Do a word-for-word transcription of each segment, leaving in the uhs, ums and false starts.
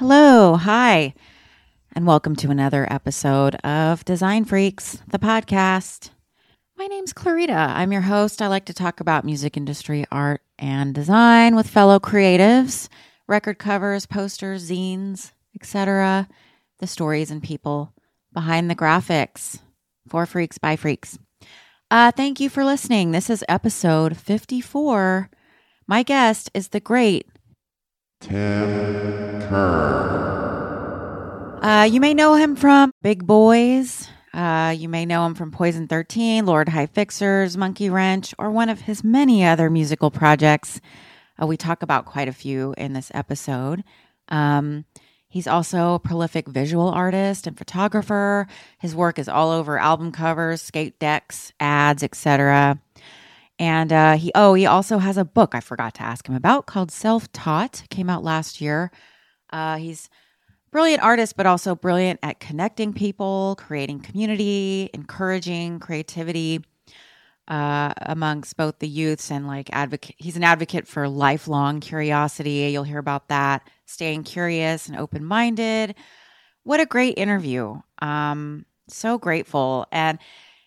Hello, hi, and welcome to another episode of Design Freaks, the podcast. My name's Clarita. I'm your host. I like to talk about music industry, art, and design with fellow creatives, record covers, posters, zines, et cetera, the stories and people behind the graphics, for freaks, by freaks. Uh, thank you for listening. This is episode fifty-four. My guest is the great Tim Kerr. Uh, you may know him from Big Boys. Uh, you may know him from Poison thirteen, Lord High Fixers, Monkey Wrench, or one of his many other musical projects. Uh, we talk about quite a few in this episode. Um, he's also a prolific visual artist and photographer. His work is all over album covers, skate decks, ads, et cetera. And uh, he oh, he also has a book I forgot to ask him about called Self-Taught. Came out last year. Uh, he's a brilliant artist, but also brilliant at connecting people, creating community, encouraging creativity uh, amongst both the youths and like advocate. He's an advocate for lifelong curiosity. You'll hear about that. Staying curious and open-minded. What a great interview. Um, so grateful. And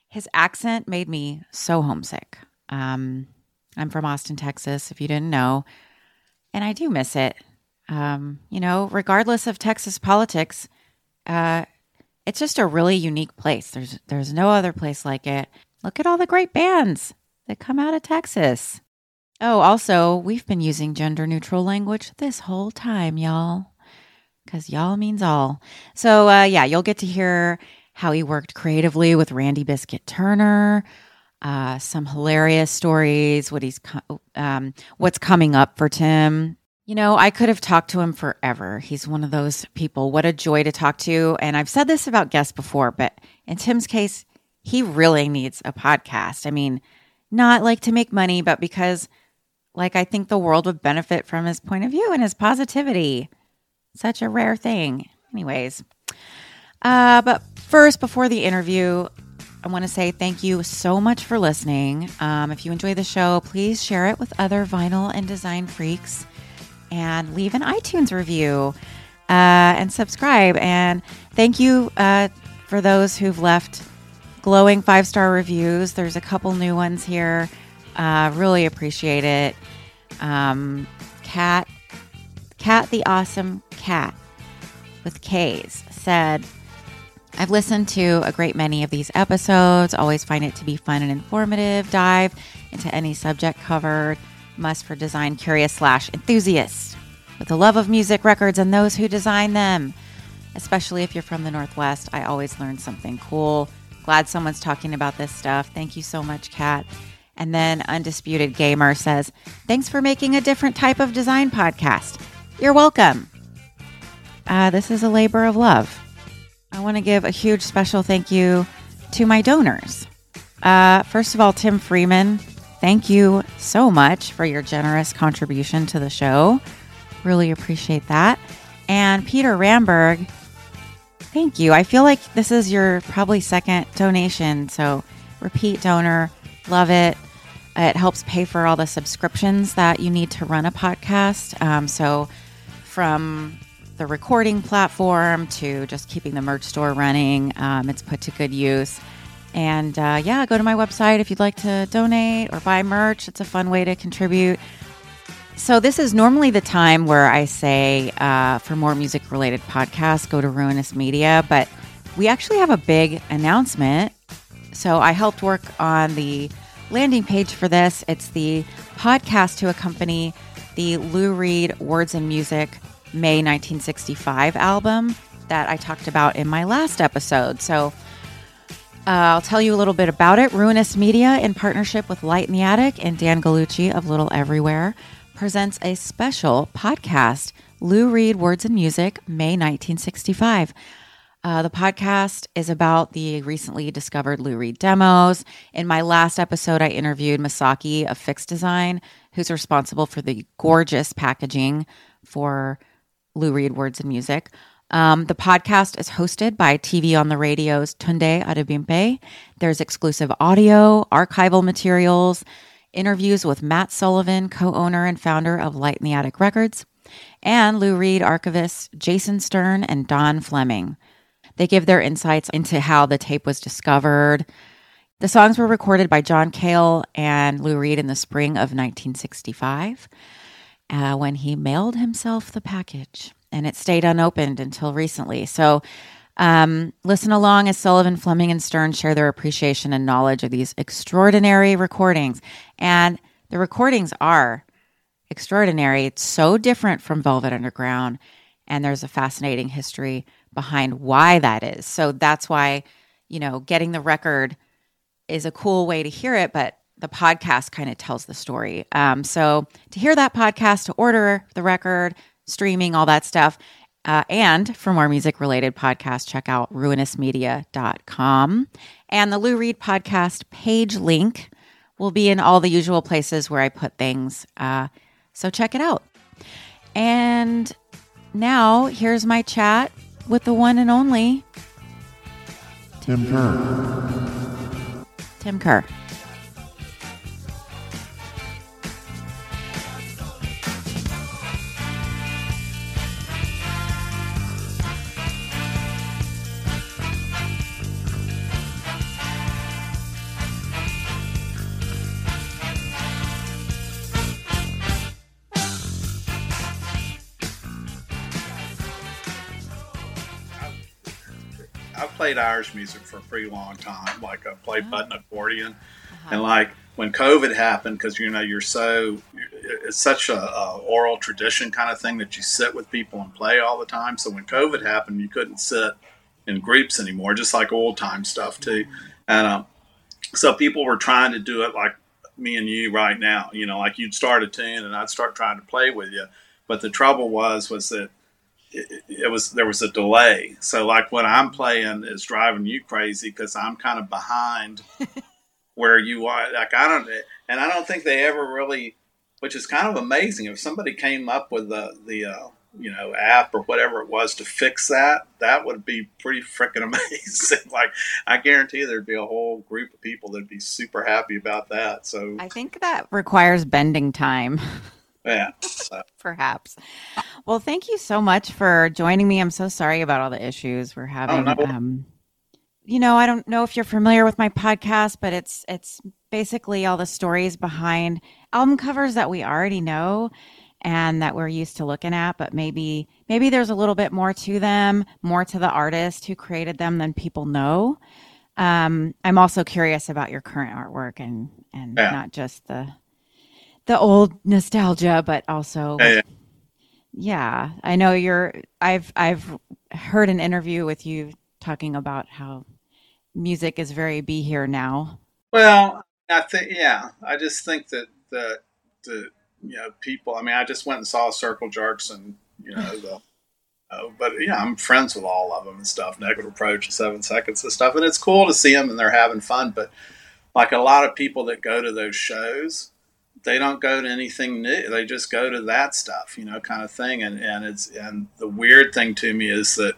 his accent made me so homesick. Um, I'm from Austin, Texas, if you didn't know, and I do miss it. Um, you know, regardless of Texas politics, uh, it's just a really unique place. There's, there's no other place like it. Look at all the great bands that come out of Texas. Oh, also, we've been using gender neutral language this whole time, y'all, because y'all means all. So, uh, yeah, you'll get to hear how he worked creatively with Randy Biscuit Turner, Uh, some hilarious stories, what he's co- um, what's coming up for Tim. You know, I could have talked to him forever. He's one of those people. What a joy to talk to. And I've said this about guests before, but in Tim's case, he really needs a podcast. I mean, not like to make money, but because like I think the world would benefit from his point of view and his positivity. Such a rare thing. Anyways, uh, but first, before the interview, I want to say thank you so much for listening. Um, if you enjoy the show, please share it with other vinyl and design freaks and leave an iTunes review uh, and subscribe. And thank you uh, for those who've left glowing five-star reviews. There's a couple new ones here. Uh, really appreciate it. Um, Cat, Cat the Awesome Cat with K's said, I've listened to a great many of these episodes. Always find it to be fun and informative. Dive into any subject covered. Must for design curious slash enthusiasts with a love of music, records, and those who design them. Especially if you're from the Northwest, I always learn something cool. Glad someone's talking about this stuff. Thank you so much, Kat. And then Undisputed Gamer says, thanks for making a different type of design podcast. You're welcome. Uh, this is a labor of love. I want to give a huge special thank you to my donors. Uh, first of all, Tim Freeman, thank you so much for your generous contribution to the show. Really appreciate that. And Peter Ramberg, thank you. I feel like this is your probably second donation, so repeat donor, love it. It helps pay for all the subscriptions that you need to run a podcast. Um, so from the recording platform to just keeping the merch store running. Um, it's put to good use. And uh, yeah, go to my website if you'd like to donate or buy merch. It's a fun way to contribute. So this is normally the time where I say, uh, for more music-related podcasts, go to Ruinous Media, but we actually have a big announcement. So I helped work on the landing page for this. It's the podcast to accompany the Lou Reed Words and Music May nineteen sixty-five album that I talked about in my last episode. So uh, I'll tell you a little bit about it. Ruinous Media, in partnership with Light in the Attic and Dan Gallucci of Little Everywhere, presents a special podcast, Lou Reed Words and Music, May nineteen sixty-five. Uh, the podcast is about the recently discovered Lou Reed demos. In my last episode, I interviewed Masaki of Fix Design, who's responsible for the gorgeous packaging for Lou Reed Words and Music. Um, the podcast is hosted by T V on the Radio's Tunde Adebimpe. There's exclusive audio, archival materials, interviews with Matt Sullivan, co-owner and founder of Light in the Attic Records, and Lou Reed archivists Jason Stern and Don Fleming. They give their insights into how the tape was discovered. The songs were recorded by John Cale and Lou Reed in the spring of nineteen sixty-five, uh, when he mailed himself the package, and it stayed unopened until recently. So um, listen along as Sullivan, Fleming, and Stern share their appreciation and knowledge of these extraordinary recordings. And the recordings are extraordinary. It's so different from Velvet Underground, and there's a fascinating history behind why that is. So that's why, you know, getting the record is a cool way to hear it, but the podcast kind of tells the story. Um, so to hear that podcast, to order the record, streaming, all that stuff, uh, and for more music-related podcasts, check out ruinous media dot com. And the Lou Reed podcast page link will be in all the usual places where I put things. Uh, so check it out. And now here's my chat with the one and only Tim Kerr. Tim Kerr. Played Irish music for a pretty long time, like I played oh. button accordion, uh-huh. and like when COVID happened, because you know you're so it's such a, a oral tradition kind of thing that you sit with people and play all the time. So when COVID happened, you couldn't sit in groups anymore, just like old time stuff too. Mm-hmm. And um, so people were trying to do it like me and you right now. You know, like you'd start a tune and I'd start trying to play with you, but the trouble was was that. It, it was there was a delay, so like what I'm playing is driving you crazy because I'm kind of behind where you are. Like I don't, and I don't think they ever really, which is kind of amazing. If somebody came up with the the uh, you know app or whatever it was to fix that, that would be pretty freaking amazing. Like I guarantee there'd be a whole group of people that'd be super happy about that. So I think that requires bending time. Yeah. So. Perhaps. Well, thank you so much for joining me. I'm so sorry about all the issues we're having. Oh, no. Um, you know, I don't know if you're familiar with my podcast, but it's it's basically all the stories behind album covers that we already know and that we're used to looking at, but maybe maybe there's a little bit more to them, more to the artist who created them than people know. Um, I'm also curious about your current artwork and and yeah. not just the the old nostalgia, but also, yeah, yeah. yeah, I know you're, I've, I've heard an interview with you talking about how music is very be here now. Well, I think, yeah, I just think that the, the, you know, people, I mean, I just went and saw Circle Jerks and, you know, the, uh, but yeah, I'm friends with all of them and stuff, Negative Approach and Seven Seconds and stuff. And it's cool to see them and they're having fun, but like a lot of people that go to those shows, they don't go to anything new. They just go to that stuff, you know, kind of thing. And, and it's, and the weird thing to me is that,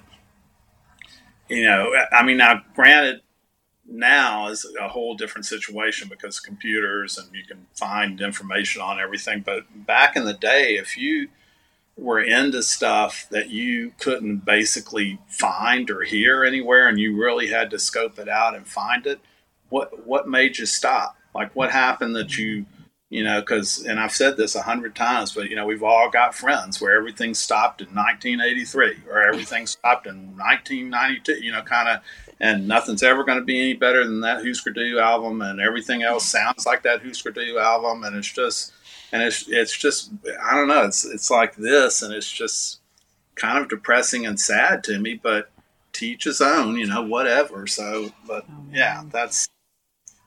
you know, I mean, now granted now is a whole different situation because computers and you can find information on everything. But back in the day, if you were into stuff that you couldn't basically find or hear anywhere, and you really had to scope it out and find it, what, what made you stop? Like what happened that you, you know, because, and I've said this a hundred times, but, you know, we've all got friends where everything stopped in nineteen eighty-three or everything stopped in nineteen ninety-two, you know, kind of, and nothing's ever going to be any better than that Husker Du album, and everything else sounds like that Husker Du album, and it's just, and it's it's just, I don't know, it's it's like this, and it's just kind of depressing and sad to me, but to each his own, you know, whatever. So, but yeah, that's,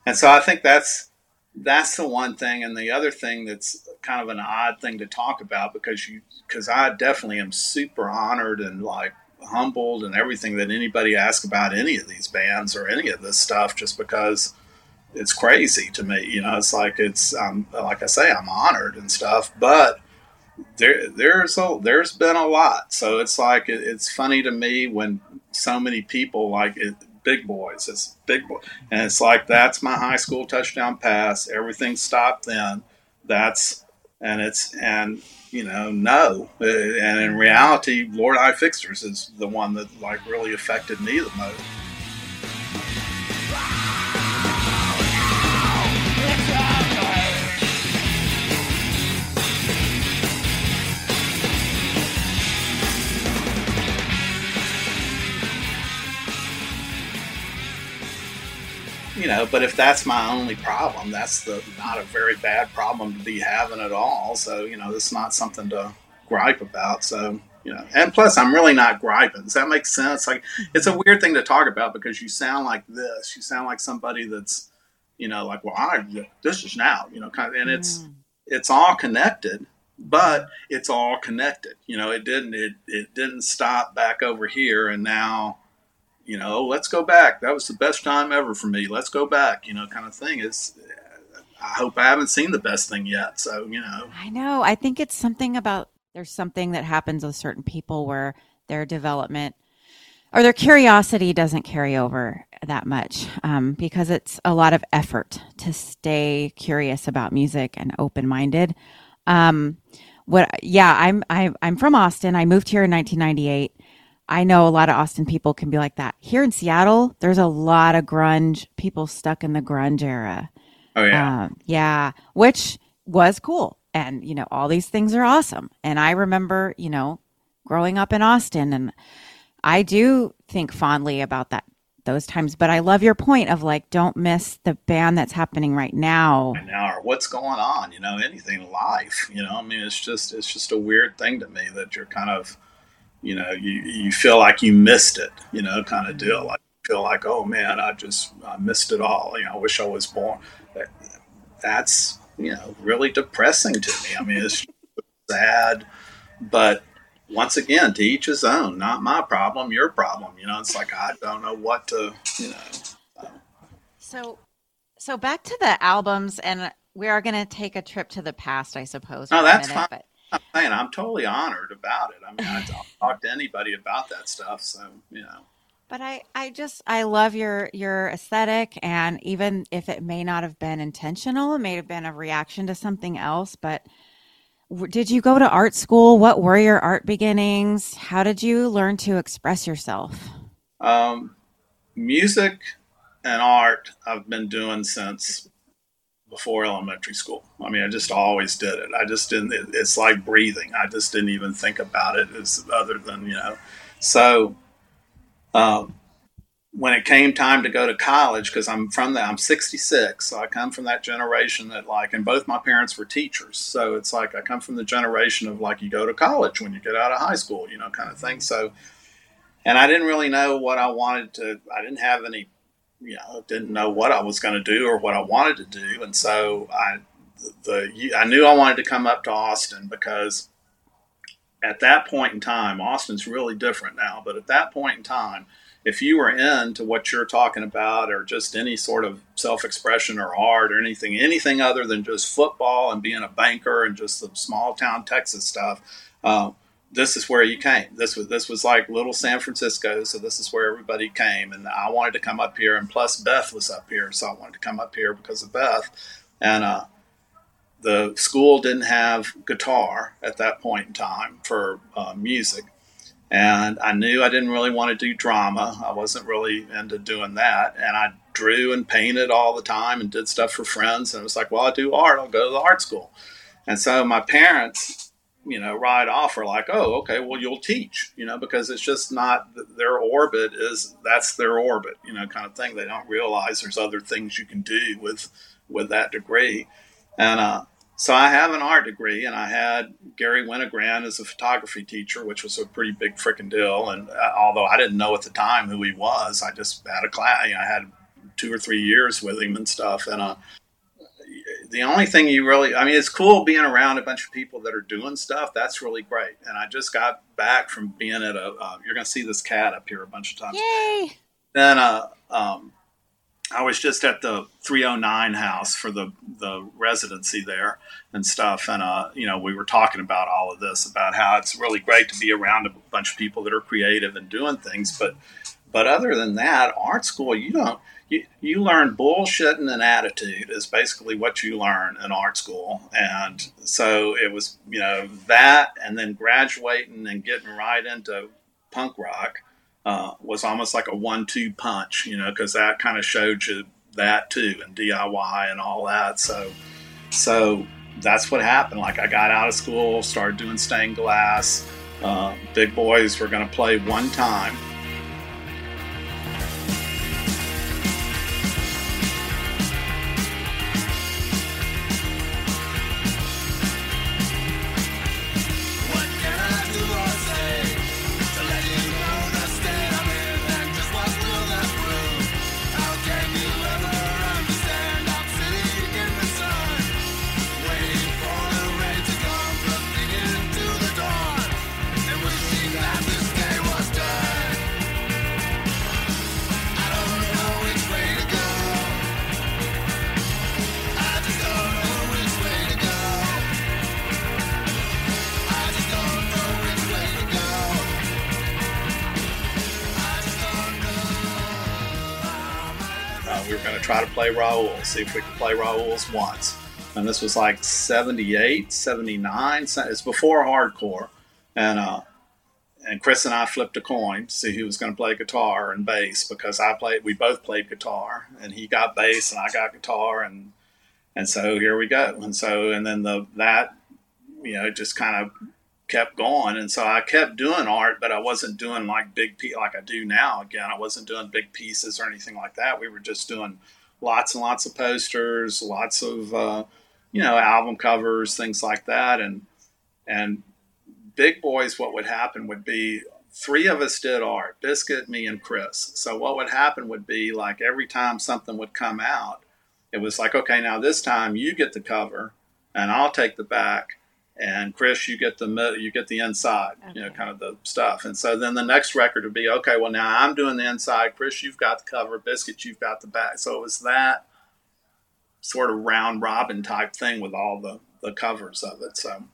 and so I think that's, that's the one thing. And the other thing that's kind of an odd thing to talk about, because you, because I definitely am super honored and like humbled and everything that anybody asks about any of these bands or any of this stuff, just because it's crazy to me, you know, it's like, it's, um, like I say, I'm honored and stuff, but there, there's a, there's been a lot. So it's like, it, it's funny to me when so many people like it, Big Boys, it's Big Boy. And it's like, that's my high school touchdown pass. Everything stopped then. That's, and it's, and you know, no. And in reality, Lord High Fixers is the one that like really affected me the most. You know, but if that's my only problem, that's the not a very bad problem to be having at all. So, you know, it's not something to gripe about. So, you know, and plus I'm really not griping. Does that make sense? Like, it's a weird thing to talk about because you sound like this. You sound like somebody that's, you know, like, well, I, this is now, you know, kind of, and it's, mm. it's all connected, but it's all connected. You know, it didn't, it, it didn't stop back over here. And now, you know, let's go back. That was the best time ever for me. Let's go back, you know, kind of thing. It's, I hope I haven't seen the best thing yet. So, you know. I know. I think it's something about, there's something that happens with certain people where their development or their curiosity doesn't carry over that much um, because it's a lot of effort to stay curious about music and open-minded. Um, what? Yeah, I'm, I, I'm from Austin. I moved here in nineteen ninety-eight. I know a lot of Austin people can be like that. Here in Seattle, there's a lot of grunge, people stuck in the grunge era. Oh, yeah. Um, yeah, which was cool. And, you know, all these things are awesome. And I remember, you know, growing up in Austin, and I do think fondly about that, those times. But I love your point of, like, don't miss the band that's happening right now. Right now, or what's going on, you know, anything in life. You know, I mean, it's just it's just a weird thing to me that you're kind of, you know, you, you feel like you missed it, you know, kind of deal. Like, you feel like, oh man, I just I missed it all. You know, I wish I was born. That, that's, you know, really depressing to me. I mean, it's sad, but once again, to each his own, not my problem, your problem. You know, it's like, I don't know what to, you know. So, so back to the albums, and we are going to take a trip to the past, I suppose. Oh, that's fine. But- I'm saying I'm totally honored about it. I mean, I don't talk to anybody about that stuff, so you know. But I, I just, I love your your aesthetic, and even if it may not have been intentional, it may have been a reaction to something else. But w- did you go to art school? What were your art beginnings? How did you learn to express yourself? Um, music and art, I've been doing since before elementary school. I mean, I just always did it. I just didn't, it, it's like breathing. I just didn't even think about it as other than, you know, so, um, when it came time to go to college, cause I'm from that, I'm sixty-six. So I come from that generation that like, and both my parents were teachers. So it's like, I come from the generation of like, you go to college when you get out of high school, you know, kind of thing. So, and I didn't really know what I wanted to, I didn't have any, you know, didn't know what I was going to do or what I wanted to do. And so I, the, I knew I wanted to come up to Austin because at that point in time, Austin's really different now, but at that point in time, if you were into what you're talking about or just any sort of self-expression or art or anything, anything other than just football and being a banker and just the small town Texas stuff, um, this is where you came. This was this was like little San Francisco, so this is where everybody came. And I wanted to come up here, and plus Beth was up here, so I wanted to come up here because of Beth. And uh, the school didn't have guitar at that point in time for uh, music. And I knew I didn't really want to do drama. I wasn't really into doing that. And I drew and painted all the time and did stuff for friends. And it was like, well, I do art. I'll go to the art school. And so my parents, you know, right off were like, oh, okay, well, you'll teach, you know, because it's just not their orbit is that's their orbit, you know, kind of thing. They don't realize there's other things you can do with with that degree. And uh, so I have an art degree, and I had Gary Winogrand as a photography teacher, which was a pretty big freaking deal. And uh, although I didn't know at the time who he was, I just had a class. You know, I had two or three years with him and stuff. And uh, the only thing you really, I mean, it's cool being around a bunch of people that are doing stuff. That's really great. And I just got back from being at a, uh, you're going to see this cat up here a bunch of times. Yay! Then, uh, um, I was just at the three oh nine house for the, the residency there and stuff. And, uh, you know, we were talking about all of this, about how it's really great to be around a bunch of people that are creative and doing things. But, but other than that, art school, you don't, you, you learn bullshitting and attitude is basically what you learn in art school. And so it was, you know, that, and then graduating and getting right into punk rock. Uh, was almost like a one two punch, you know, because that kind of showed you that too, and D I Y and all that. So, so that's what happened. Like, I got out of school, started doing stained glass. Uh, Big Boys were going to play one time. Try to play Raoul, see if we could play Raoul's once. And this was like seventy-eight, seventy-nine. It's before hardcore. And uh, and Chris and I flipped a coin to see who was going to play guitar and bass, because I played. We both played guitar, and he got bass and I got guitar, and and so here we go. And so and then the that you know just kind of kept going. And so I kept doing art, but I wasn't doing like big piece like I do now. Again, I wasn't doing big pieces or anything like that. We were just doing lots and lots of posters, lots of, uh, you know, album covers, things like that. And, and Big Boys, what would happen would be three of us did art, Biscuit, me, and Chris. So what would happen would be like every time something would come out, it was like, okay, now this time you get the cover and I'll take the back, and Chris, you get the you get the inside, okay. You know, kind of the stuff. And so then the next record would be, okay, well, now I'm doing the inside. Chris, you've got the cover. Biscuit, you've got the back. So it was that sort of round robin type thing with all the, the covers of it. So,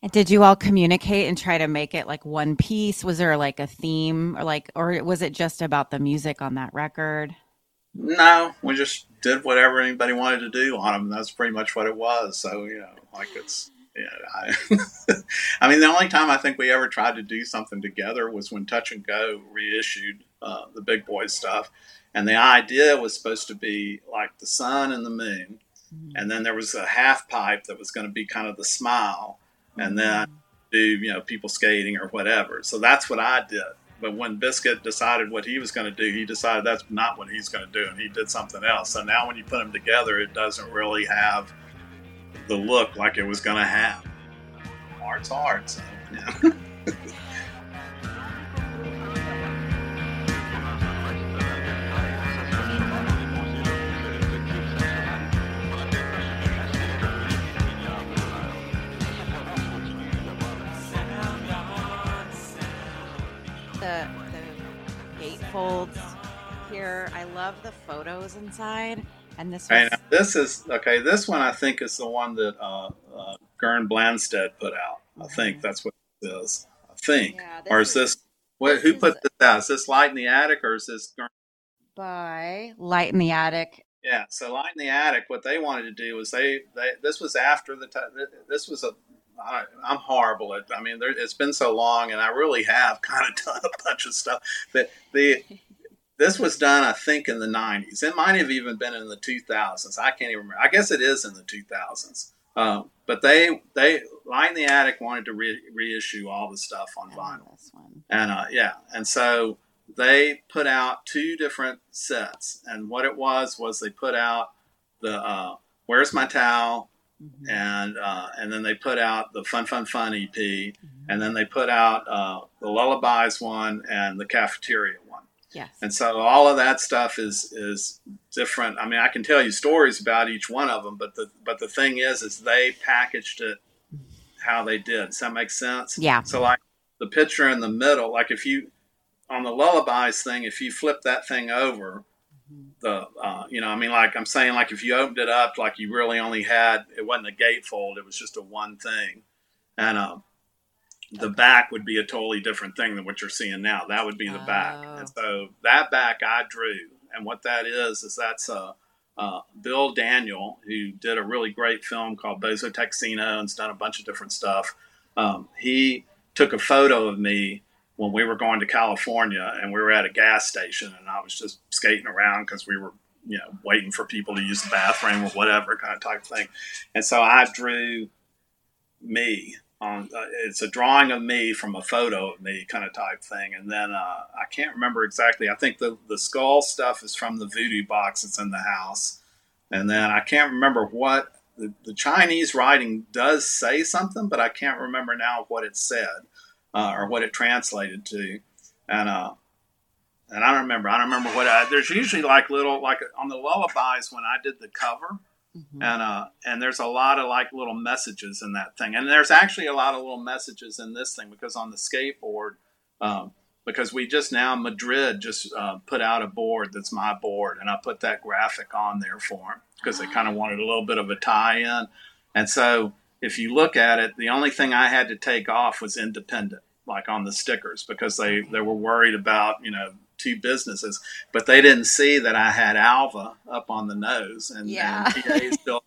and did you all communicate and try to make it like one piece? Was there like a theme, or like, or was it just about the music on that record? No, we just did whatever anybody wanted to do on them. That's pretty much what it was. So, you know, like it's. Yeah, I, I mean, the only time I think we ever tried to do something together was when Touch and Go reissued uh, the Big Boys stuff. And the idea was supposed to be like the sun and the moon. Mm-hmm. And then there was a half pipe that was going to be kind of the smile. Mm-hmm. And then, do you know, people skating or whatever. So that's what I did. But when Biscuit decided what he was going to do, he decided that's not what he's going to do. And he did something else. So now when you put them together, it doesn't really have the look like it was going to have. Art's art, so, yeah. The, the gatefolds here, I love the photos inside. And this, was- and this is, okay, this one I think is the one that uh, uh, Gern Blandstead put out. I mm-hmm. think that's what it is. I think. Yeah, or is, is this, what, this who is, put this out? Is this Light in the Attic or is this Gern? By Light in the Attic. Yeah, so Light in the Attic, what they wanted to do was they, they this was after the time, this was a, I, I'm horrible at, I mean, there, it's been so long and I really have kind of done a bunch of stuff. That the This was done, I think, in the nineties. It might have even been in the two thousands. I can't even remember. I guess it is in the two thousands. Um, but they, they Light in the Attic wanted to re- reissue all the stuff on oh, vinyl. And uh, yeah, and so they put out two different sets. And what it was was they put out the uh, Where's My Towel? Mm-hmm. And uh, and then they put out the Fun Fun Fun E P. Mm-hmm. And then they put out uh, the Lullabies one and the Cafeteria one. Yes. And so all of that stuff is is different. I mean, I can tell you stories about each one of them, but the but the thing is, is they packaged it how they did. Does that make sense? Yeah. So like the picture in the middle, like if you on the Lullabies thing, if you flip that thing over, the uh, you know, I mean, like I'm saying, like if you opened it up, like you really only had it wasn't a gatefold; it was just a one thing, and um. The okay. back would be a totally different thing than what you're seeing now. That would be the oh. back. And so that back I drew. And what that is, is that's uh, uh, Bill Daniel, who did a really great film called Bozo Texino and's done a bunch of different stuff. Um, he took a photo of me when we were going to California and we were at a gas station and I was just skating around because we were, you know, waiting for people to use the bathroom or whatever kind of type of thing. And so I drew me. Um, it's a drawing of me from a photo of me kind of type thing. And then uh, I can't remember exactly. I think the, the skull stuff is from the voodoo box that's in the house. And then I can't remember what the, the Chinese writing does say something, but I can't remember now what it said uh, or what it translated to. And uh, and I don't remember. I don't remember what I, there's usually like little, like on the Lullabies when I did the cover. Mm-hmm. And uh, and there's a lot of like little messages in that thing, and there's actually a lot of little messages in this thing because on the skateboard, um, because we just now Madrid just uh, put out a board that's my board, and I put that graphic on there for them because they kind of wanted a little bit of a tie-in, and so if you look at it, the only thing I had to take off was independent, like on the stickers, because they they were worried about you know. two businesses, but they didn't see that I had Alva up on the nose and, yeah. and P A's still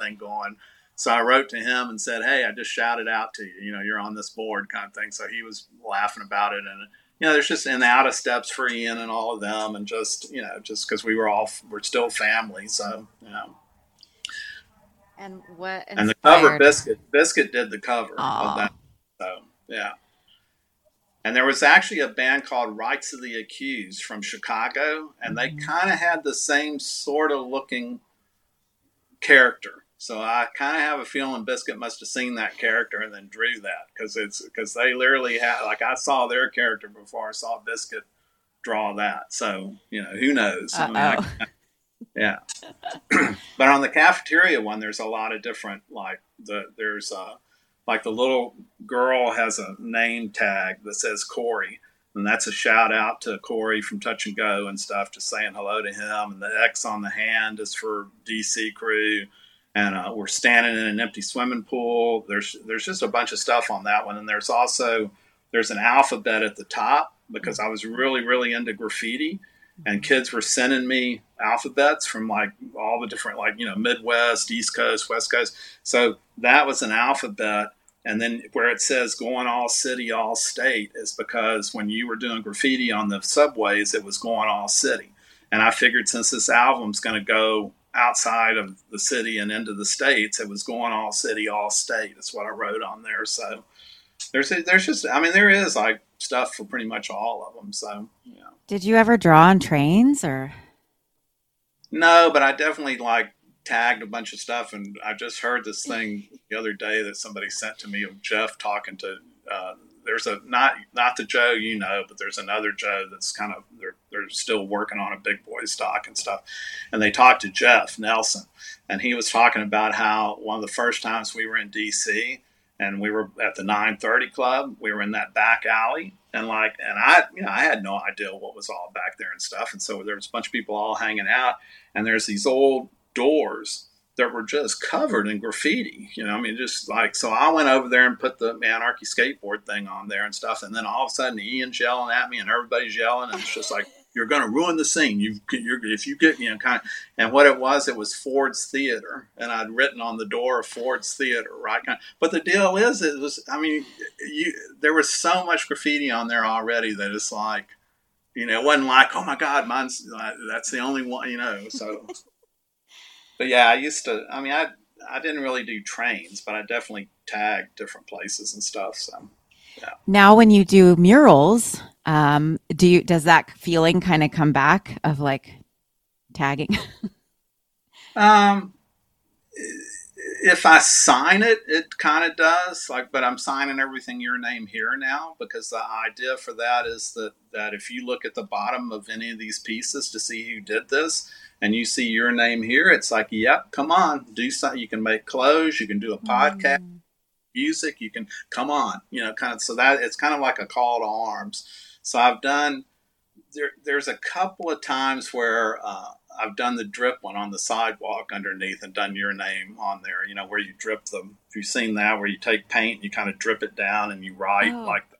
thing going. So I wrote to him and said, "Hey, I just shouted out to you, you know, you're on this board kind of thing." So he was laughing about it. And, you know, there's just in the out of steps for Ian and all of them. And just, you know, just cause we were all, we're still family. So, you know, and what, inspired- and the cover Biscuit, Biscuit did the cover Aww. Of that. So yeah. And there was actually a band called Rights of the Accused from Chicago, and they kind of had the same sort of looking character. So I kind of have a feeling Biscuit must have seen that character and then drew that because it's because they literally had like I saw their character before I saw Biscuit draw that. So you know who knows? I mean, I, yeah. But on the Cafeteria one, there's a lot of different like the there's uh like the little girl has a name tag that says Corey, and that's a shout out to Corey from Touch and Go and stuff, just saying hello to him. And the X on the hand is for D C crew, and uh, we're standing in an empty swimming pool. There's there's just a bunch of stuff on that one, and there's also there's an alphabet at the top because I was really really into graffiti, and kids were sending me alphabets from like all the different like you know Midwest, East Coast, West Coast. So that was an alphabet. And then where it says going all city, all state is because when you were doing graffiti on the subways, it was going all city. And I figured since this album's going to go outside of the city and into the states, it was going all city, all state. That's what I wrote on there. So there's there's just, I mean, there is like stuff for pretty much all of them. So, yeah. Did you ever draw on trains or? No, but I definitely like. Tagged a bunch of stuff, and I just heard this thing the other day that somebody sent to me of Jeff talking to. Uh, there's a not not the Joe you know, but there's another Joe that's kind of they're they're still working on a Big Boys doc and stuff, and they talked to Jeff Nelson, and he was talking about how one of the first times we were in D C and we were at the nine thirty Club, we were in that back alley. And like, and I, you know, I had no idea what was all back there and stuff. And so there was a bunch of people all hanging out, and there's these old doors that were just covered in graffiti, you know, I mean, just like, so I went over there and put the Anarchy skateboard thing on there and stuff. And then all of a sudden Ian's yelling at me and everybody's yelling. And it's just like, you're going to ruin the scene. You you're, if you get, you know, kind of, and what it was, it was Ford's Theater. And I'd written on the door of Ford's Theater, right? But the deal is, it was, I mean, you, there was so much graffiti on there already that it's like, You know, it wasn't like, oh my God, mine's like, that's the only one, you know. So, but yeah, I used to. I mean, I I didn't really do trains, but I definitely tagged different places and stuff. So, yeah. Now, when you do murals, um, do you does that feeling kind of come back of like tagging? um, if I sign it, it kind of does. Like, but I'm signing everything your name here now, because the idea for that is that. That if you look at the bottom of any of these pieces to see who did this and you see your name here, it's like, yep, come on, do something. You can make clothes, you can do a podcast, mm. music, you can come on, you know, kind of, so that it's kind of like a call to arms. So I've done, there, there's a couple of times where uh, I've done the drip one on the sidewalk underneath and done your name on there, you know, where you drip them. If you've seen that, where you take paint and you kind of drip it down and you write oh. like that.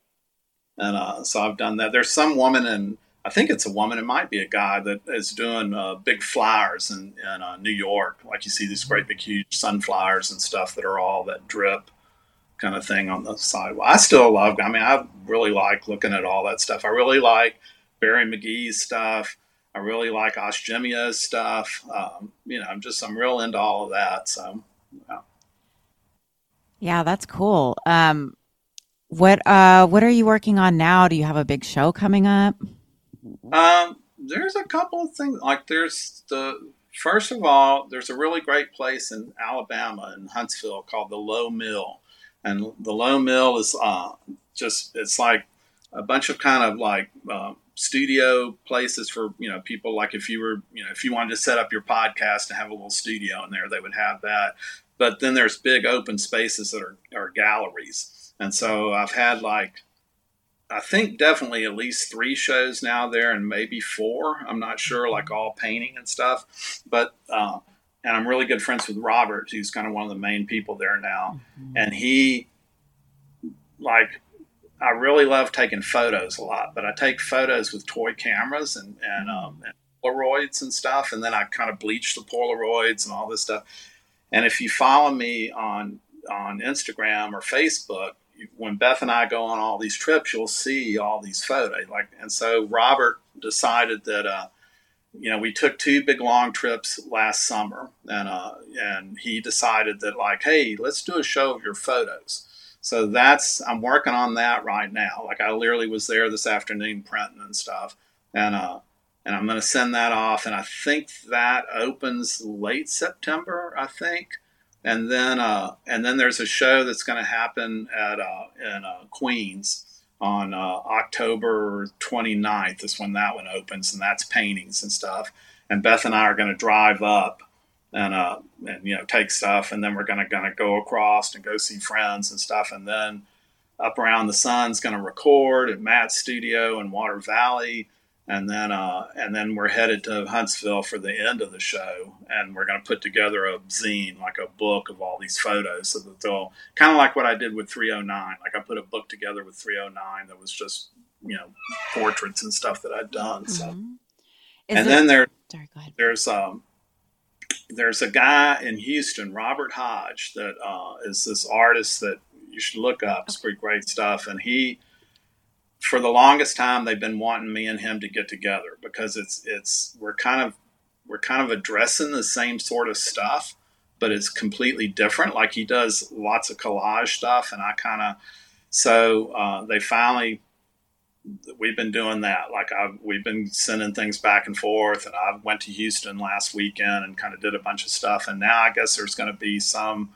And uh, so I've done that. There's some woman, and I think it's a woman, it might be a guy, that is doing uh, big flyers in, in uh, New York. Like you see these great big huge sunflowers and stuff that are all that drip kind of thing on the sidewalk. I still love, I mean, I really like looking at all that stuff. I really like Barry McGee's stuff. I really like Oshjemia's stuff. Um, you know, I'm just, I'm real into all of that. So, yeah. Yeah, that's cool. Um What uh what are you working on now? Do you have a big show coming up? Um, there's a couple of things. Like there's the first of all, there's a really great place in Alabama in Huntsville called the Low Mill, and the Low Mill is uh just it's like a bunch of kind of like uh, studio places for you know people. Like if you were you know if you wanted to set up your podcast and have a little studio in there, they would have that. But then there's big open spaces that are are galleries. And so I've had like, I think definitely at least three shows now there and maybe four. I'm not sure, like all painting and stuff. But, uh, and I'm really good friends with Robert, who's kind of one of the main people there now. Mm-hmm. And he, like, I really love taking photos a lot, but I take photos with toy cameras and, and, um, and Polaroids and stuff. And then I kind of bleach the Polaroids and all this stuff. And if you follow me on, on Instagram or Facebook, when Beth and I go on all these trips, you'll see all these photos. Like, and so Robert decided that, uh, you know, we took two big long trips last summer, and uh, and he decided that, like, hey, let's do a show of your photos. So that's I'm working on that right now. Like, I literally was there this afternoon printing and stuff, and uh, and I'm going to send that off, and I think that opens late September, I think. And then, uh, and then there's a show that's going to happen at uh, in uh, Queens on uh, October twenty-ninth is when that one opens, and that's paintings and stuff. And Beth and I are going to drive up and uh, and you know take stuff, and then we're going to going to go across and go see friends and stuff. And then Up Around the Sun's going to record at Matt's studio in Water Valley. And then, uh, and then we're headed to Huntsville for the end of the show, and we're going to put together a zine, like a book of all these photos, so that they'll kind of like what I did with three oh nine. Like I put a book together with three oh nine that was just you know portraits and stuff that I'd done. Mm-hmm. So, Is and it, then there, sorry, go ahead. there's um, there's a guy in Houston, Robert Hodge, that uh, is this artist that you should look up. It's pretty great stuff, and he. For the longest time, they've been wanting me and him to get together because it's it's we're kind of we're kind of addressing the same sort of stuff, but it's completely different. Like he does lots of collage stuff, and I kind of so uh, they finally we've been doing that. Like I've we've been sending things back and forth, and I went to Houston last weekend and kind of did a bunch of stuff, and now I guess there's going to be some.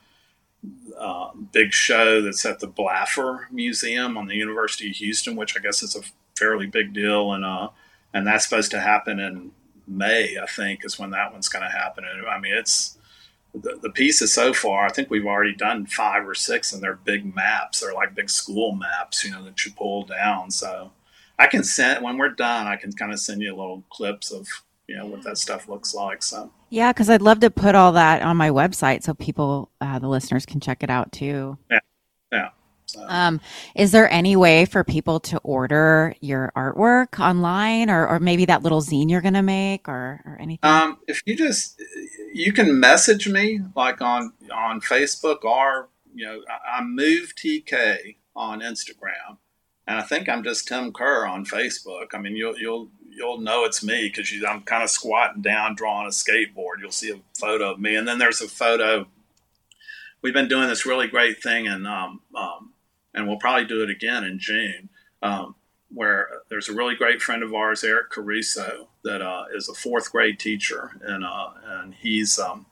Uh, big show that's at the Blaffer Museum on the University of Houston, which I guess is a fairly big deal, and uh, and that's supposed to happen in May, I think, is when that one's going to happen. And I mean, it's the, the pieces so far. I think we've already done five or six, and they're big maps. They're like big school maps, you know, that you pull down. So I can send when we're done. I can kind of send you little clips of you know what that stuff looks like. So. Yeah, because I'd love to put all that on my website so people, uh, the listeners, can check it out too. Yeah, yeah. So. Um, is there any way for people to order your artwork online, or, or maybe that little zine you're gonna make, or, or anything? Um, if you just, you can message me like on on Facebook or you know, I, I'm Move T K on Instagram, And I think I'm just Tim Kerr on Facebook. I mean, you'll you'll you'll know it's me because I'm kind of squatting down, drawing a skateboard. You'll see a photo of me, and then there's a photo. We've been doing this really great thing, and um, um, and we'll probably do it again in June, um, where there's a really great friend of ours, Eric Caruso, that uh, is a fourth grade teacher, and uh, and he's um,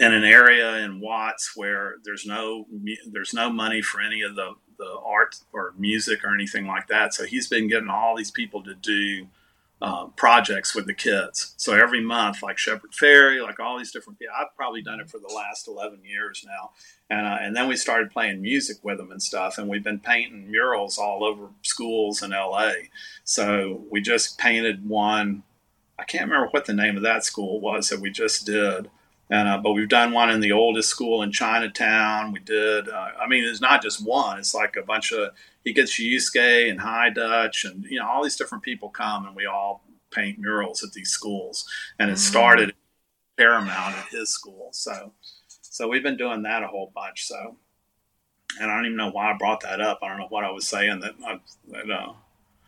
in an area in Watts where there's no there's no money for any of the the art or music or anything like that. So he's been getting all these people to do uh, projects with the kids. So every month, like Shepherd Ferry, like all these different people, I've probably done it for the last eleven years now. And, uh, and then we started playing music with them and stuff. And we've been painting murals all over schools in L A. So we just painted one. I can't remember what the name of that school was that we just did. And, uh, but we've done one in the oldest school in Chinatown. We did, uh, I mean, it's not just one. It's like a bunch of, he gets Yusuke and High Dutch and, you know, all these different people come and we all paint murals at these schools. And it started at Paramount at his school. So, so we've been doing that a whole bunch. So, and I don't even know why I brought that up. I don't know what I was saying that, I, that uh,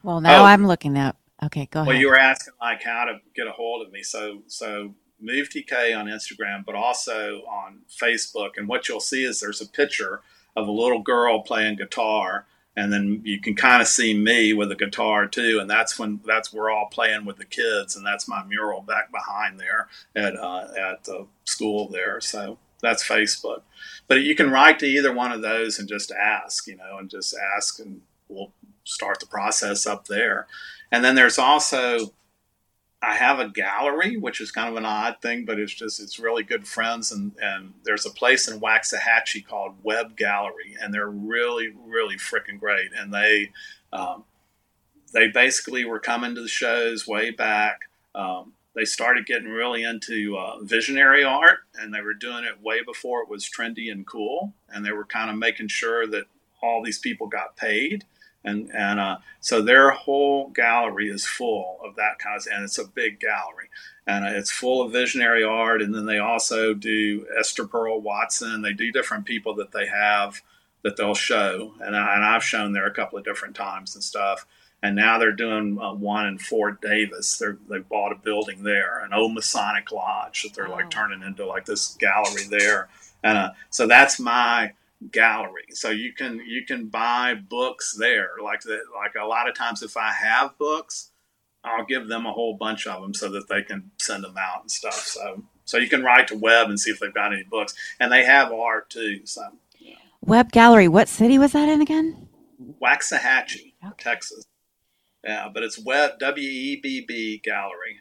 well, now oh, I'm looking up. Okay, go ahead. Well, you were asking like how to get a hold of me. So, so. MoveTK on Instagram, but also on Facebook. And what you'll see is there's a picture of a little girl playing guitar. And then you can kind of see me with a guitar too. And that's when that's we're all playing with the kids. And that's my mural back behind there at, uh, at the school there. So that's Facebook, but you can write to either one of those and just ask, you know, and just ask and we'll start the process up there. And then there's also, I have a gallery, which is kind of an odd thing, but it's just, it's really good friends. And, and there's a place in Waxahachie called Webb Gallery, and they're really, really freaking great. And they, um, they basically were coming to the shows way back. Um, they started getting really into uh, visionary art, and they were doing it way before it was trendy and cool. And they were kind of making sure that all these people got paid. And and uh, so their whole gallery is full of that kind of, and it's a big gallery, and uh, it's full of visionary art. And then they also do Esther Pearl Watson. They do different people that they have that they'll show, and I, and I've shown there a couple of different times and stuff. And now they're doing uh, one in Fort Davis. They they bought a building there, an old Masonic lodge that they're oh. like turning into like this gallery there. And uh, so that's my gallery. So you can you can buy books there. Like that, like a lot of times if I have books, I'll give them a whole bunch of them so that they can send them out and stuff. So so you can write to Webb and see if they've got any books. And they have art too. So yeah. Webb Gallery, what city was that in again? Waxahachie, okay. Texas. Yeah, but it's Webb W E B B Gallery.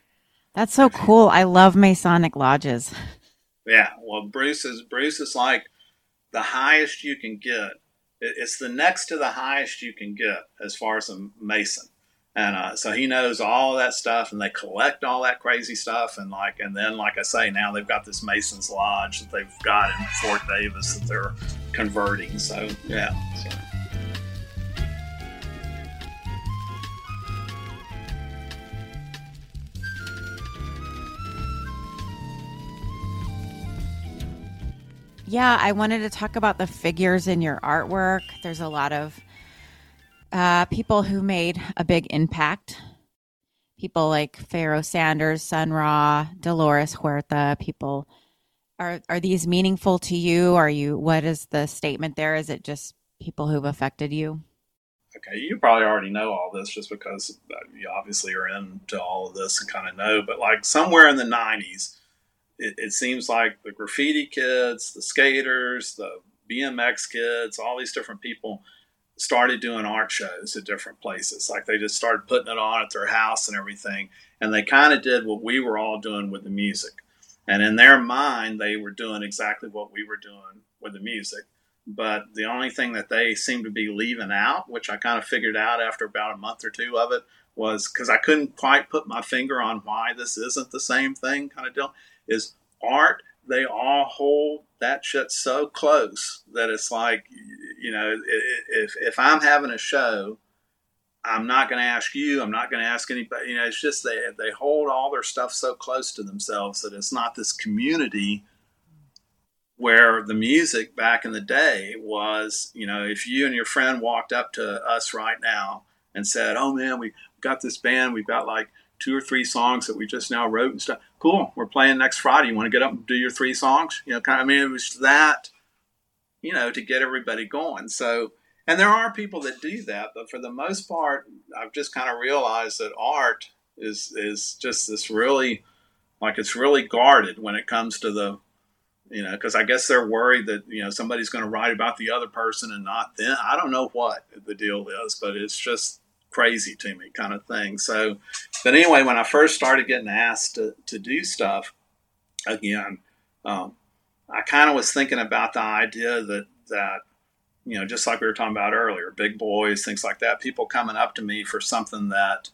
That's so cool. I love Masonic lodges. Yeah. Well, Bruce is Bruce is like the highest you can get. It's the next to the highest you can get as far as a Mason. And uh, so he knows all that stuff, and they collect all that crazy stuff. And like, and then, like I say, now they've got this Mason's Lodge that they've got in Fort Davis that they're converting. So, yeah. So. Yeah, I wanted to talk about the figures in your artwork. There's a lot of uh, people who made a big impact. People like Pharaoh Sanders, Sun Ra, Dolores Huerta. People are are these meaningful to you? Are you? What is the statement there? Is it just people who've affected you? Okay, you probably already know all this just because you obviously are into all of this and kind of know. But like somewhere in the nineties. It, it seems like the graffiti kids, the skaters, the B M X kids, all these different people started doing art shows at different places. Like they just started putting it on at their house and everything. And they kind of did what we were all doing with the music. And in their mind, they were doing exactly what we were doing with the music. But the only thing that they seemed to be leaving out, which I kind of figured out after about a month or two of it, was because I couldn't quite put my finger on why this isn't the same thing kind of deal. Is art, they all hold that shit so close that it's like, you know, if if I'm having a show, I'm not going to ask you, I'm not going to ask anybody, you know, it's just they, they hold all their stuff so close to themselves that it's not this community where the music back in the day was, you know, if you and your friend walked up to us right now and said, oh, man, we got this band. We've got like two or three songs that we just now wrote and stuff. Cool. We're playing next Friday. You want to get up and do your three songs? You know, kind of, I mean, it was that, you know, to get everybody going. So, and there are people that do that, but for the most part, I've just kind of realized that art is is just this really, like, it's really guarded when it comes to the, you know, because I guess they're worried that, you know, somebody's going to write about the other person and not them. I don't know what the deal is, but it's just crazy to me kind of thing. So, but anyway, when I first started getting asked to, to do stuff, again, um, I kind of was thinking about the idea that, that, you know, just like we were talking about earlier, Big Boys, things like that, people coming up to me for something that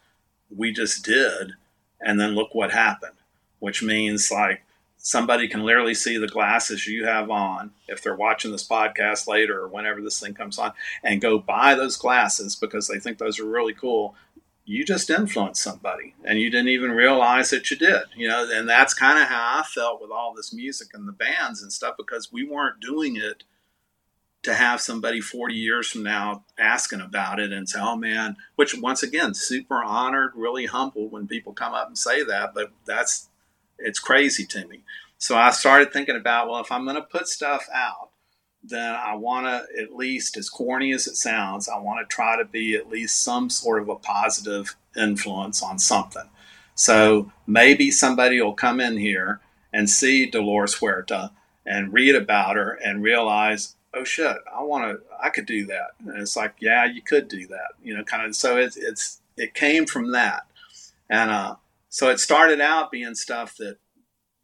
we just did, and then look what happened, which means, like, somebody can literally see the glasses you have on if they're watching this podcast later or whenever this thing comes on, and go buy those glasses because they think those are really cool. You just influenced somebody and you didn't even realize that you did, you know, and that's kind of how I felt with all this music and the bands and stuff, because we weren't doing it to have somebody forty years from now asking about it and say, oh man, which once again, super honored, really humbled when people come up and say that, but that's, it's crazy to me. So I started thinking about, well, if I'm going to put stuff out, then I want to, at least as corny as it sounds, I want to try to be at least some sort of a positive influence on something. So maybe somebody will come in here and see Dolores Huerta and read about her and realize, oh shit, I want to, I could do that. And it's like, yeah, you could do that, you know, kind of. So it's, it's, it came from that. And, uh, So it started out being stuff that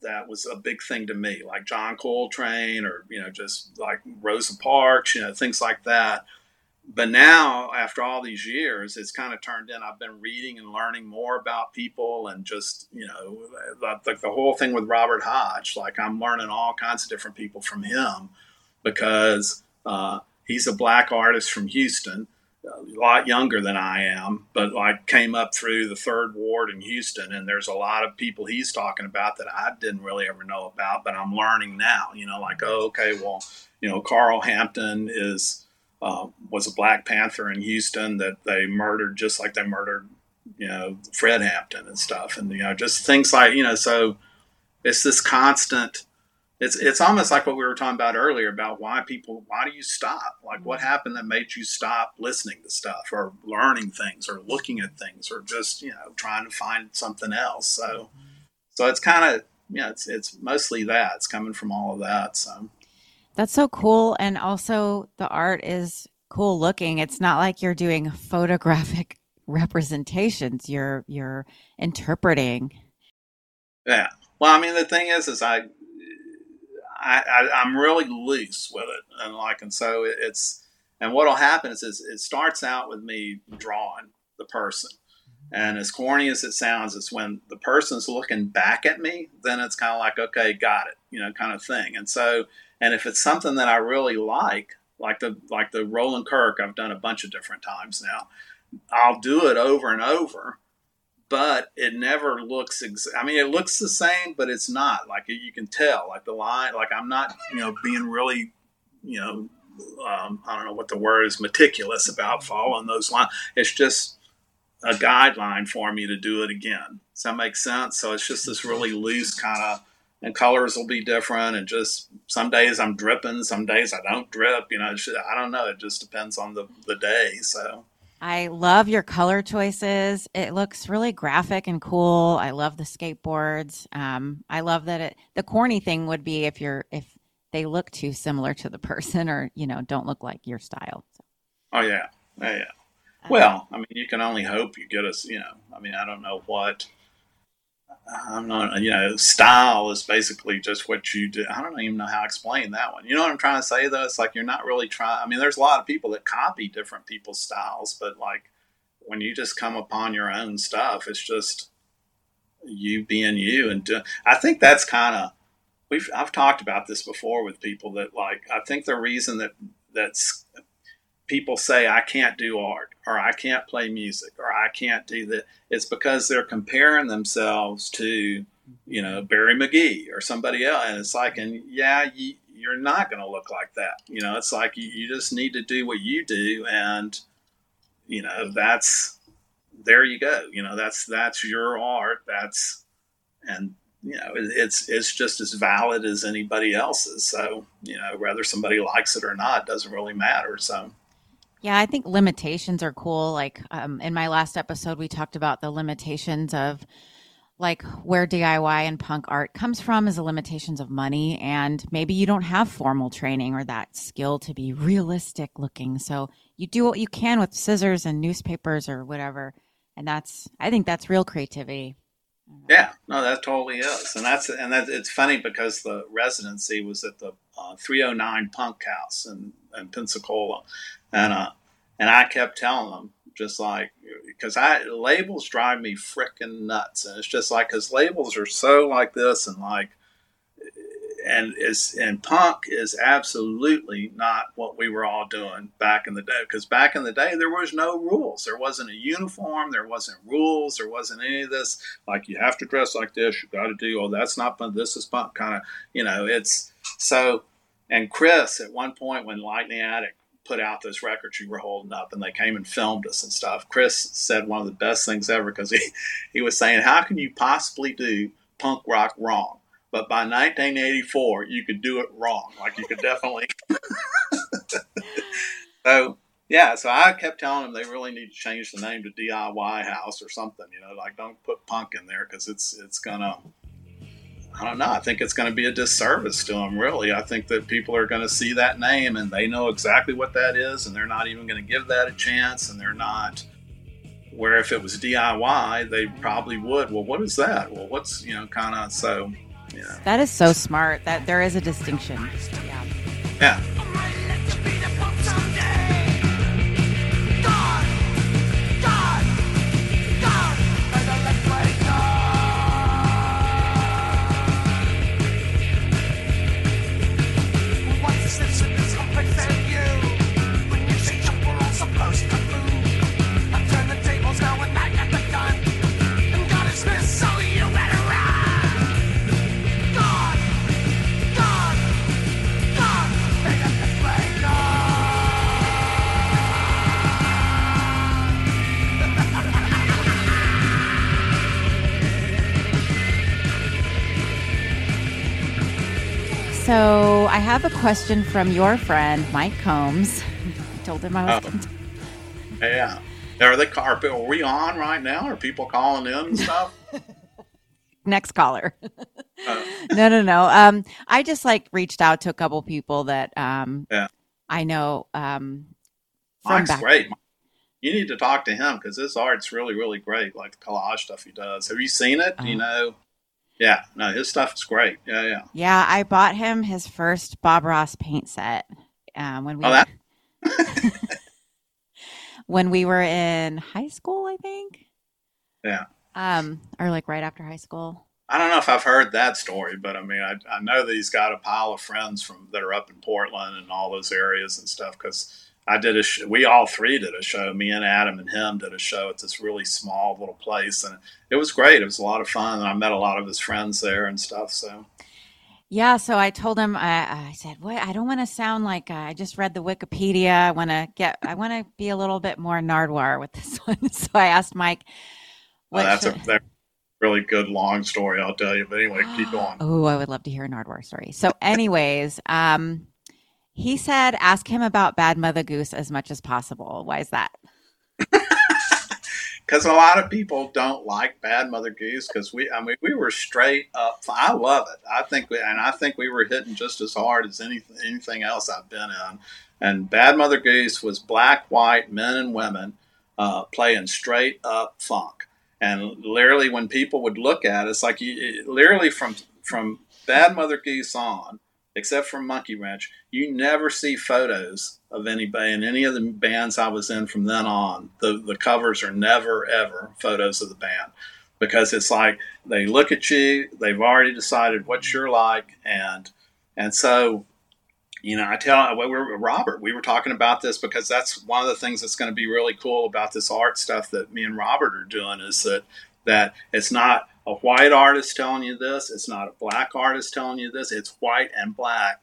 that was a big thing to me, like John Coltrane or, you know, just like Rosa Parks, you know, things like that. But now, after all these years, it's kind of turned in. I've been reading and learning more about people and just, you know, like the whole thing with Robert Hodge. Like, I'm learning all kinds of different people from him because uh, he's a black artist from Houston, a lot younger than I am, but like came up through the Third Ward in Houston, and there's a lot of people he's talking about that I didn't really ever know about, but I'm learning now, you know, like, oh, okay, well, you know, Carl Hampton is, uh, was a Black Panther in Houston that they murdered just like they murdered, you know, Fred Hampton and stuff. And, you know, just things like, you know, so it's this constant, It's it's almost like what we were talking about earlier about why people, why do you stop? Like, what happened that made you stop listening to stuff or learning things or looking at things or just, you know, trying to find something else. So, so it's kind of, you know, it's, it's mostly that. It's coming from all of that. So that's so cool. And also the art is cool looking. It's not like you're doing photographic representations. You're, you're interpreting. Yeah. Well, I mean, the thing is, is I, I, I, I'm really loose with it, and like, and so it, it's, and what'll happen is, is it starts out with me drawing the person, and as corny as it sounds, it's when the person's looking back at me, then it's kind of like, okay, got it, you know, kind of thing. And so, and if it's something that I really like, like the, like the Roland Kirk, I've done a bunch of different times now, I'll do it over and over. But it never looks, ex- I mean, it looks the same, but it's not. Like, you can tell, like the line, like I'm not, you know, being really, you know, um, I don't know what the word is, meticulous about following those lines. It's just a guideline for me to do it again. Does that make sense? So it's just this really loose kind of, and colors will be different. And just some days I'm dripping, some days I don't drip, you know, it's just, I don't know. It just depends on the, the day. So. I love your color choices. It looks really graphic and cool. I love the skateboards. Um, I love that it, the corny thing would be if you're, if they look too similar to the person or, you know, don't look like your style. So. Oh yeah. Oh, yeah. Um, well, I mean, you can only hope you get us, you know, I mean, I don't know what, I'm not, you know, style is basically just what you do. I don't even know how to explain that one. You know what I'm trying to say, though? It's like you're not really trying. I mean, there's a lot of people that copy different people's styles, but like when you just come upon your own stuff, it's just you being you. And do, I think that's kind of, we've, I've talked about this before with people that like, I think the reason that that's people say, I can't do art, or I can't play music, or I can't do that. It's because they're comparing themselves to, you know, Barry McGee or somebody else. And it's like, and yeah, you, you're not going to look like that. You know, it's like you, you just need to do what you do. And, you know, that's, there you go. You know, that's, that's your art. That's, and, you know, it, it's, it's just as valid as anybody else's. So, you know, whether somebody likes it or not, doesn't really matter. So. Yeah, I think limitations are cool. Like um, in my last episode, we talked about the limitations of like where D I Y and punk art comes from is the limitations of money. And maybe you don't have formal training or that skill to be realistic looking. So you do what you can with scissors and newspapers or whatever. And that's, I think that's real creativity. Yeah, no, that totally is. And that's, and that it's funny because the residency was at the uh, three oh nine Punk House in, in Pensacola. And, uh, and I kept telling them, just like, because I labels drive me frickin' nuts. And it's just like, because labels are so like this and like, and it's, and punk is absolutely not what we were all doing back in the day. Because back in the day, there was no rules. There wasn't a uniform. There wasn't rules. There wasn't any of this. Like, you have to dress like this. You got to do, oh, that's not punk. This is punk kind of, you know, it's so. And Chris, at one point when Light in the Attic put out those records you were holding up and they came and filmed us and stuff, Chris said one of the best things ever, because he, he was saying, how can you possibly do punk rock wrong? But by nineteen eighty-four, you could do it wrong. Like, you could definitely. So, yeah, so I kept telling them they really need to change the name to D I Y House or something, you know, like, don't put punk in there, because it's, it's going to, I don't know. I think it's going to be a disservice to them, really. I think that people are going to see that name and they know exactly what that is, and they're not even going to give that a chance, and they're not, where if it was D I Y, they probably would. Well, what is that? Well, what's, you know, kind of, so, you know. That is so smart that there is a distinction. Yeah. Yeah. So I have a question from your friend, Mike Combs. I told him I was oh. Content- yeah. Are they are, are we on right now? Are people calling in and stuff? Next caller. Oh. No, no, no. Um, I just like reached out to a couple people that um, yeah. I know. Um, from Mike's back- great. You need to talk to him, because his art's really, really great. Like the collage stuff he does. Have you seen it? Oh. You know. Yeah, no, his stuff is great. Yeah, yeah. Yeah, I bought him his first Bob Ross paint set um, when we oh, that? when we were in high school, I think. Yeah. Um, or like right after high school. I don't know if I've heard that story, but I mean, I, I know that he's got a pile of friends from that are up in Portland and all those areas and stuff. Because I did a, sh- we all three did a show. Me and Adam and him did a show at this really small little place, and it was great. It was a lot of fun, and I met a lot of his friends there and stuff. So, yeah. So I told him, I, I said, "What? I don't want to sound like uh, I just read the Wikipedia. I want to get, I want to be a little bit more Nardwuar with this one." So I asked Mike. What well, that's, should- a, that's a really good long story, I'll tell you. But anyway, keep going. Oh, I would love to hear a Nardwuar story. So, anyways, um. He said, ask him about Bad Mother Goose as much as possible. Why is that? Because a lot of people don't like Bad Mother Goose, because we, I mean, we were straight up. I love it. I think, we, and I think we were hitting just as hard as anything, anything else I've been in. And Bad Mother Goose was black, white men and women uh, playing straight up funk. And literally when people would look at us, like you, literally from, from Bad Mother Goose on, except for Monkey Wrench, you never see photos of anybody in any of the bands I was in from then on. The the covers are never, ever photos of the band, because it's like they look at you, they've already decided what you're like. And and so, you know, I tell we're, Robert, we were talking about this, because that's one of the things that's going to be really cool about this art stuff that me and Robert are doing, is that that it's not a white artist telling you this. It's not a black artist telling you this. It's white and black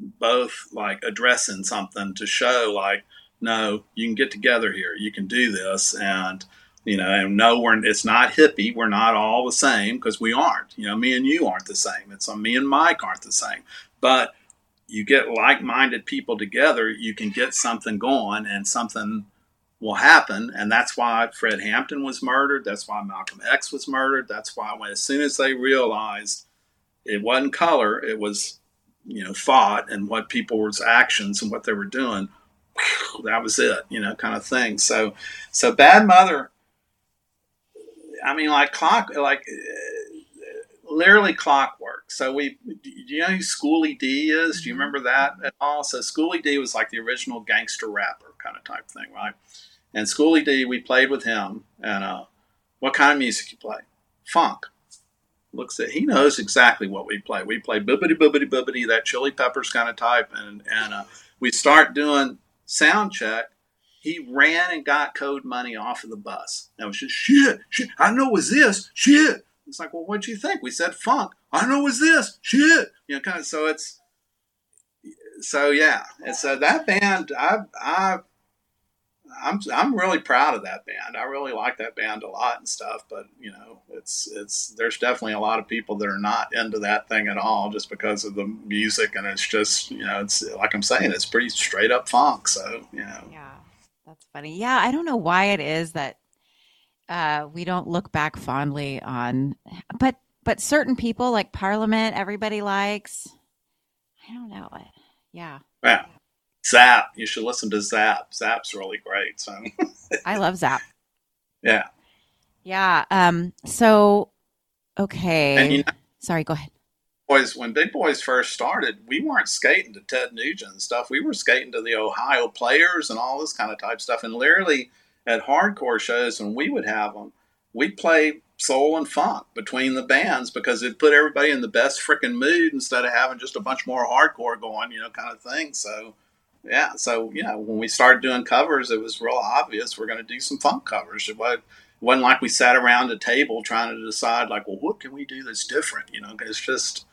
both like addressing something to show like, no, you can get together here. You can do this. And, you know, and no, we're, it's not hippie. We're not all the same because we aren't. You know, me and you aren't the same. It's uh, me and Mike aren't the same. But you get like-minded people together, you can get something going and something will happen. And that's why Fred Hampton was murdered. That's why Malcolm X was murdered. That's why when, as soon as they realized it wasn't color, it was, you know, thought and what people's actions and what they were doing, that was it, you know, kind of thing. So, so Bad Mother, I mean, like clock, like literally clockwork. So we, do you know who Schoolie D is? Do you remember that at all? So Schoolie D was like the original gangster rapper kind of type thing, right? And Schoolie D, we played with him. And uh, what kind of music you play? Funk. Looks at, he knows exactly what we play. We play boobity, boobity, boobity, that Chili Peppers kind of type. And, and uh, we start doing sound check. He ran and got Code Money off of the bus. And it was just, shit, shit, I know it's this, shit. It's like, well, what'd you think? We said funk. I know it's this, shit. You know, kind of, so it's, so yeah. And so that band, I, I, I'm, I'm really proud of that band. I really like that band a lot and stuff, but you know, it's, it's, there's definitely a lot of people that are not into that thing at all just because of the music. And it's just, you know, it's like I'm saying, it's pretty straight up funk. So, you know. Yeah. That's funny. Yeah. I don't know why it is that uh, we don't look back fondly on, but, but certain people like Parliament, everybody likes, I don't know. Yeah. Yeah. Zap. You should listen to Zap. Zap's really great. So I love Zap. Yeah. Yeah. Um, so, okay. And you know, sorry, go ahead. Boys, when Big Boys first started, we weren't skating to Ted Nugent and stuff. We were skating to the Ohio Players and all this kind of type stuff. And literally at hardcore shows, when we would have them, we'd play soul and funk between the bands because it put everybody in the best freaking mood instead of having just a bunch more hardcore going, you know, kind of thing. So, yeah, so, you know, when we started doing covers, it was real obvious we're going to do some funk covers. It wasn't like we sat around a table trying to decide, like, well, what can we do that's different? You know, it's just,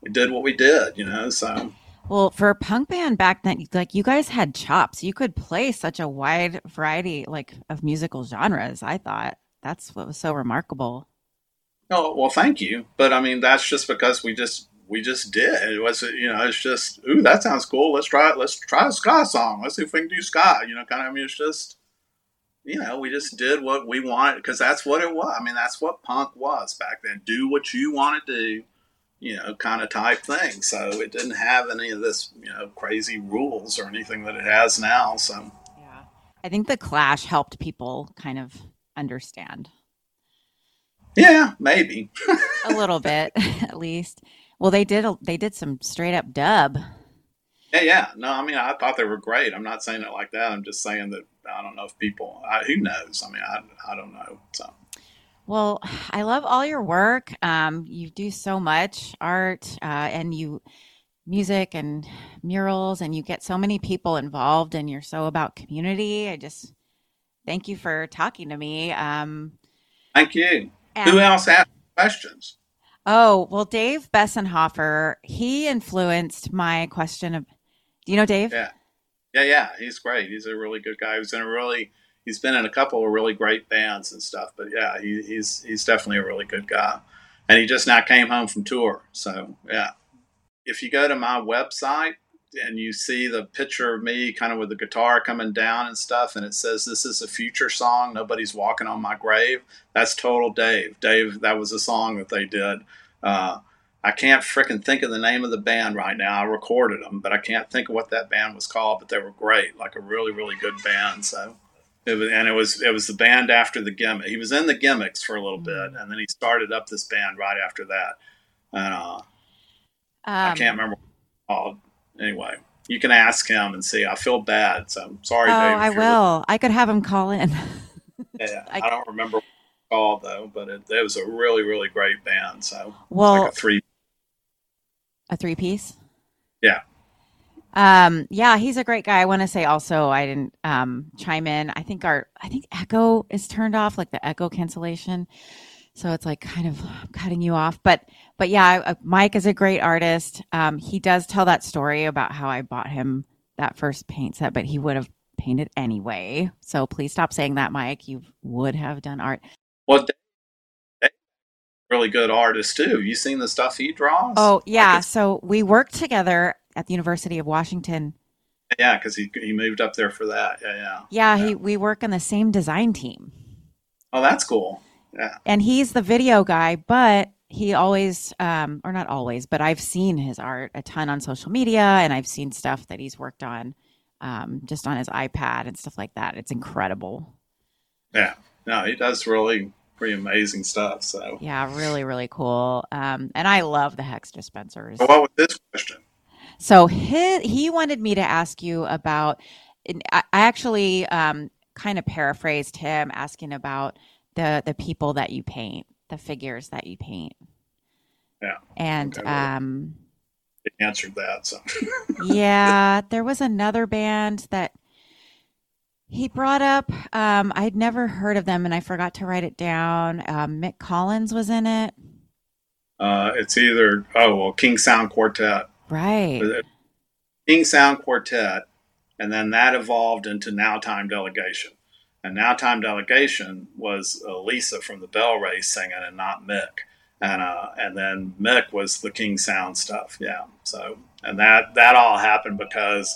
we did what we did, you know, so. Well, for a punk band back then, like, you guys had chops. You could play such a wide variety, like, of musical genres, I thought. That's what was so remarkable. Oh, well, thank you. But, I mean, that's just because we just... we just did. It was, you know, it's just, ooh, that sounds cool. Let's try it. Let's try a ska song. Let's see if we can do ska, you know, kind of, I mean, it's just, you know, we just did what we wanted because that's what it was. I mean, that's what punk was back then. Do what you want to do, you know, kind of type thing. So it didn't have any of this, you know, crazy rules or anything that it has now. So, yeah, I think the Clash helped people kind of understand. Yeah, maybe a little bit, at least. Well, they did. They did some straight up dub. Yeah, yeah. No, I mean, I thought they were great. I'm not saying it like that. I'm just saying that I don't know if people. I, who knows? I mean, I, I don't know. So. Well, I love all your work. Um, you do so much art, uh, and you music and murals, and you get so many people involved, and you're so about community. I just thank you for talking to me. Um, thank you. And- who else asked questions? Oh, well, Dave Bessenhofer, he influenced my question of, do you know Dave? Yeah. Yeah. Yeah. He's great. He's a really good guy. He's in a really, he's been in a couple of really great bands and stuff, but yeah, he, he's, he's definitely a really good guy. And he just now came home from tour. So yeah, if you go to my website and you see the picture of me kind of with the guitar coming down and stuff, and it says, this is a future song, nobody's walking on my grave. That's total Dave. Dave, that was a song that they did. Uh, I can't frickin' think of the name of the band right now. I recorded them, but I can't think of what that band was called, but they were great, like a really, really good band. So, it was, and it was, it was the band after the Gimmick. He was in the Gimmicks for a little bit, and then he started up this band right after that. And uh, um, I can't remember what it was called. Anyway, you can ask him and see. I feel bad, so I'm sorry. Oh, Dave, I will. Listening. I could have him call in. Yeah, I, I don't remember what it was called though, but it, it was a really, really great band. So, well, like a three, a three piece. Yeah. Um. Yeah, he's a great guy. I want to say also, I didn't um chime in. I think our, I think Echo is turned off, like the Echo cancellation. So it's like kind of cutting you off. But but yeah, Mike is a great artist. Um, he does tell that story about how I bought him that first paint set, but he would have painted anyway. So please stop saying that, Mike. You would have done art. Well, they're really good artists too. You seen the stuff he draws? Oh, yeah. Like so we worked together at the University of Washington. Yeah, because he he moved up there for that. Yeah, yeah. Yeah, yeah. He, we work on the same design team. Oh, that's cool. Yeah. And he's the video guy, but he always, um, or not always, but I've seen his art a ton on social media, and I've seen stuff that he's worked on um, just on his iPad and stuff like that. It's incredible. Yeah. No, he does really pretty amazing stuff. So yeah, really, really cool. Um, and I love the hex dispensers. Well, what was this question? So his, he wanted me to ask you about, I actually um, kind of paraphrased him asking about the the people that you paint, the figures that you paint. Yeah. And okay, um it answered that. So yeah, there was another band that he brought up. Um, I'd never heard of them and I forgot to write it down. Um, Mick Collins was in it. Uh, it's either, oh, well, King Sound Quartet. Right. King Sound Quartet. And then that evolved into Now Time Delegation. And Now Time Delegation was uh, Lisa from the Bell Race singing and not Mick. And uh, and then Mick was the King Sound stuff. Yeah. So, and that, that all happened because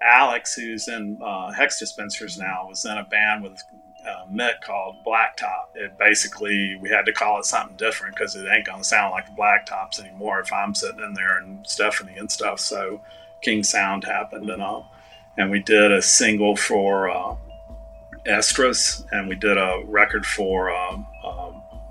Alex, who's in uh, Hex Dispensers now, was in a band with uh, Mick called Blacktop. It basically, we had to call it something different because it ain't going to sound like the Blacktops anymore if I'm sitting in there and Stephanie and stuff. So King Sound happened and all. And we did a single for... Uh, Estrus, and we did a record for um, uh,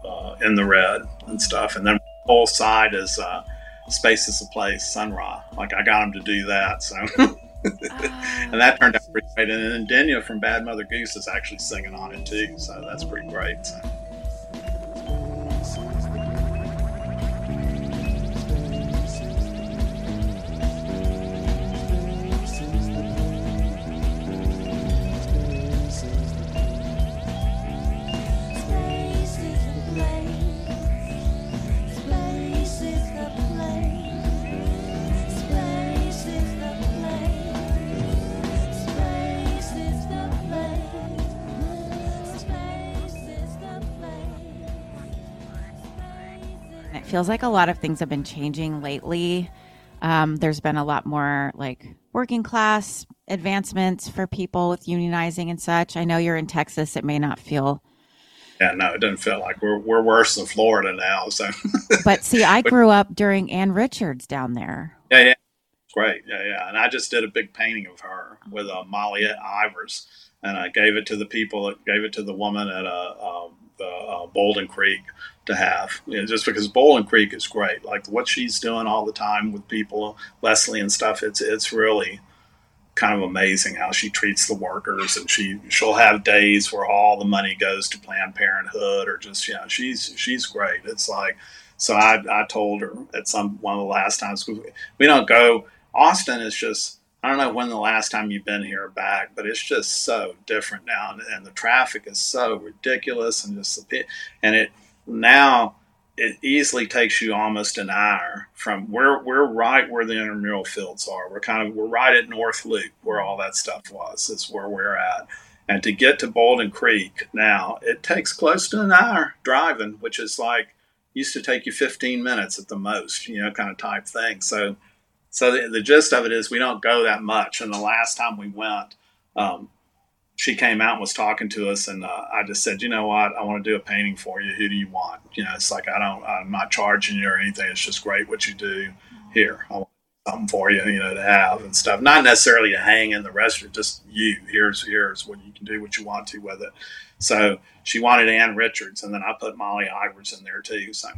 uh, In the Red and stuff. And then the whole side is uh, Space is the Place, Sun Ra. Like, I got him to do that. So, oh, and that turned out pretty great. And then Denya from Bad Mother Goose is actually singing on it too. So that's pretty great. So. Feels like a lot of things have been changing lately. Um, there's been a lot more like working class advancements for people with unionizing and such. I know you're in Texas. It may not feel. Yeah, no, it doesn't feel like we're we're worse than Florida now. So, but see, I grew up during Ann Richards down there. Yeah, yeah, great. Yeah, yeah. And I just did a big painting of her with uh, Molly Ivers, and I gave it to the people. Gave it to the woman at a. Uh, uh, The, uh, Bowling Creek to have, you know, just because Bowling Creek is great. Like what she's doing all the time with people, Leslie and stuff. It's it's really kind of amazing how she treats the workers, and she she'll have days where all the money goes to Planned Parenthood or just, you know, she's she's great. It's like, so I I told her at some one of the last times we don't go. Austin is just. I don't know when the last time you've been here or back, but it's just so different now, and, and the traffic is so ridiculous, and just the and it now it easily takes you almost an hour from where we're right where the intramural fields are. We're kind of we're right at North Loop where all that stuff was. Is where we're at, and to get to Bowling Creek now it takes close to an hour driving, which is like used to take you fifteen minutes at the most, you know, kind of type thing. So. So the, the gist of it is we don't go that much. And the last time we went, um, she came out and was talking to us. And uh, I just said, you know what? I want to do a painting for you. Who do you want? You know, it's like, I don't, I'm not charging you or anything. It's just great what you do here. I want something for you, you know, to have and stuff. Not necessarily to hang in the restaurant, just you. Here's, here's what you can do, what you want to with it. So she wanted Ann Richards. And then I put Molly Ivers in there too. So.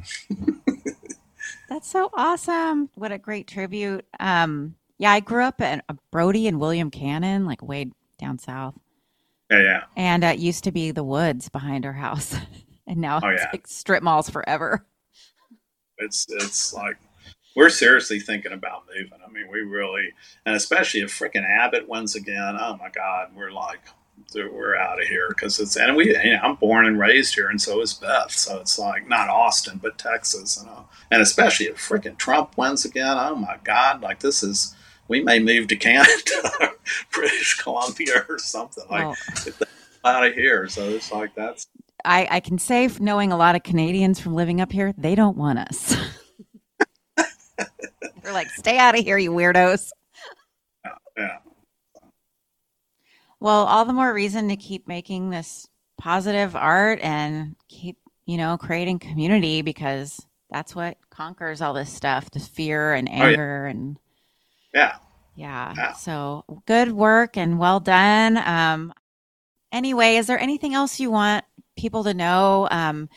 That's so awesome. What a great tribute. Um, yeah, I grew up at Brody and William Cannon, like way down south. Yeah, yeah. And uh, it used to be the woods behind our house. And now oh, it's yeah. like strip malls forever. It's it's like, we're seriously thinking about moving. I mean, we really, and especially if freaking Abbott wins again, oh my God, we're like, that we're out of here, because it's, and we, you know, I'm born and raised here, and so is Beth. So it's like not Austin, but Texas, you know. And especially if freaking Trump wins again, oh my God, like this is, we may move to Canada, or British Columbia, or something like oh. out of here. So it's like that's. I, I can say, knowing a lot of Canadians from living up here, they don't want us. They're like, stay out of here, you weirdos. Yeah. yeah. Well, all the more reason to keep making this positive art and keep, you know, creating community, because that's what conquers all this stuff, the fear and anger. Oh, yeah. And yeah. yeah. Yeah. So good work and well done. Um, anyway, is there anything else you want people to know? Um,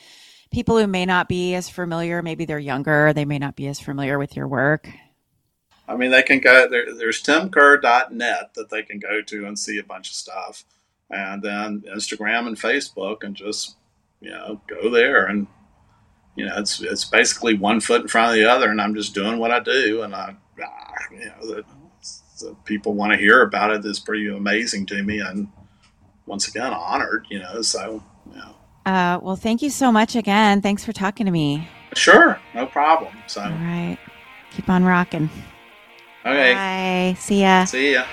people who may not be as familiar, maybe they're younger, they may not be as familiar with your work. I mean, they can go there, there's tim kerr dot net that they can go to and see a bunch of stuff, and then Instagram and Facebook, and just, you know, go there, and you know, it's it's basically one foot in front of the other, and I'm just doing what I do, and I, you know, the, the people want to hear about it. It's pretty amazing to me, and once again, honored, you know. So, you know. Uh, well, thank you so much again. Thanks for talking to me. Sure, no problem. So, all right, keep on rocking. Okay. Bye. See ya. See ya.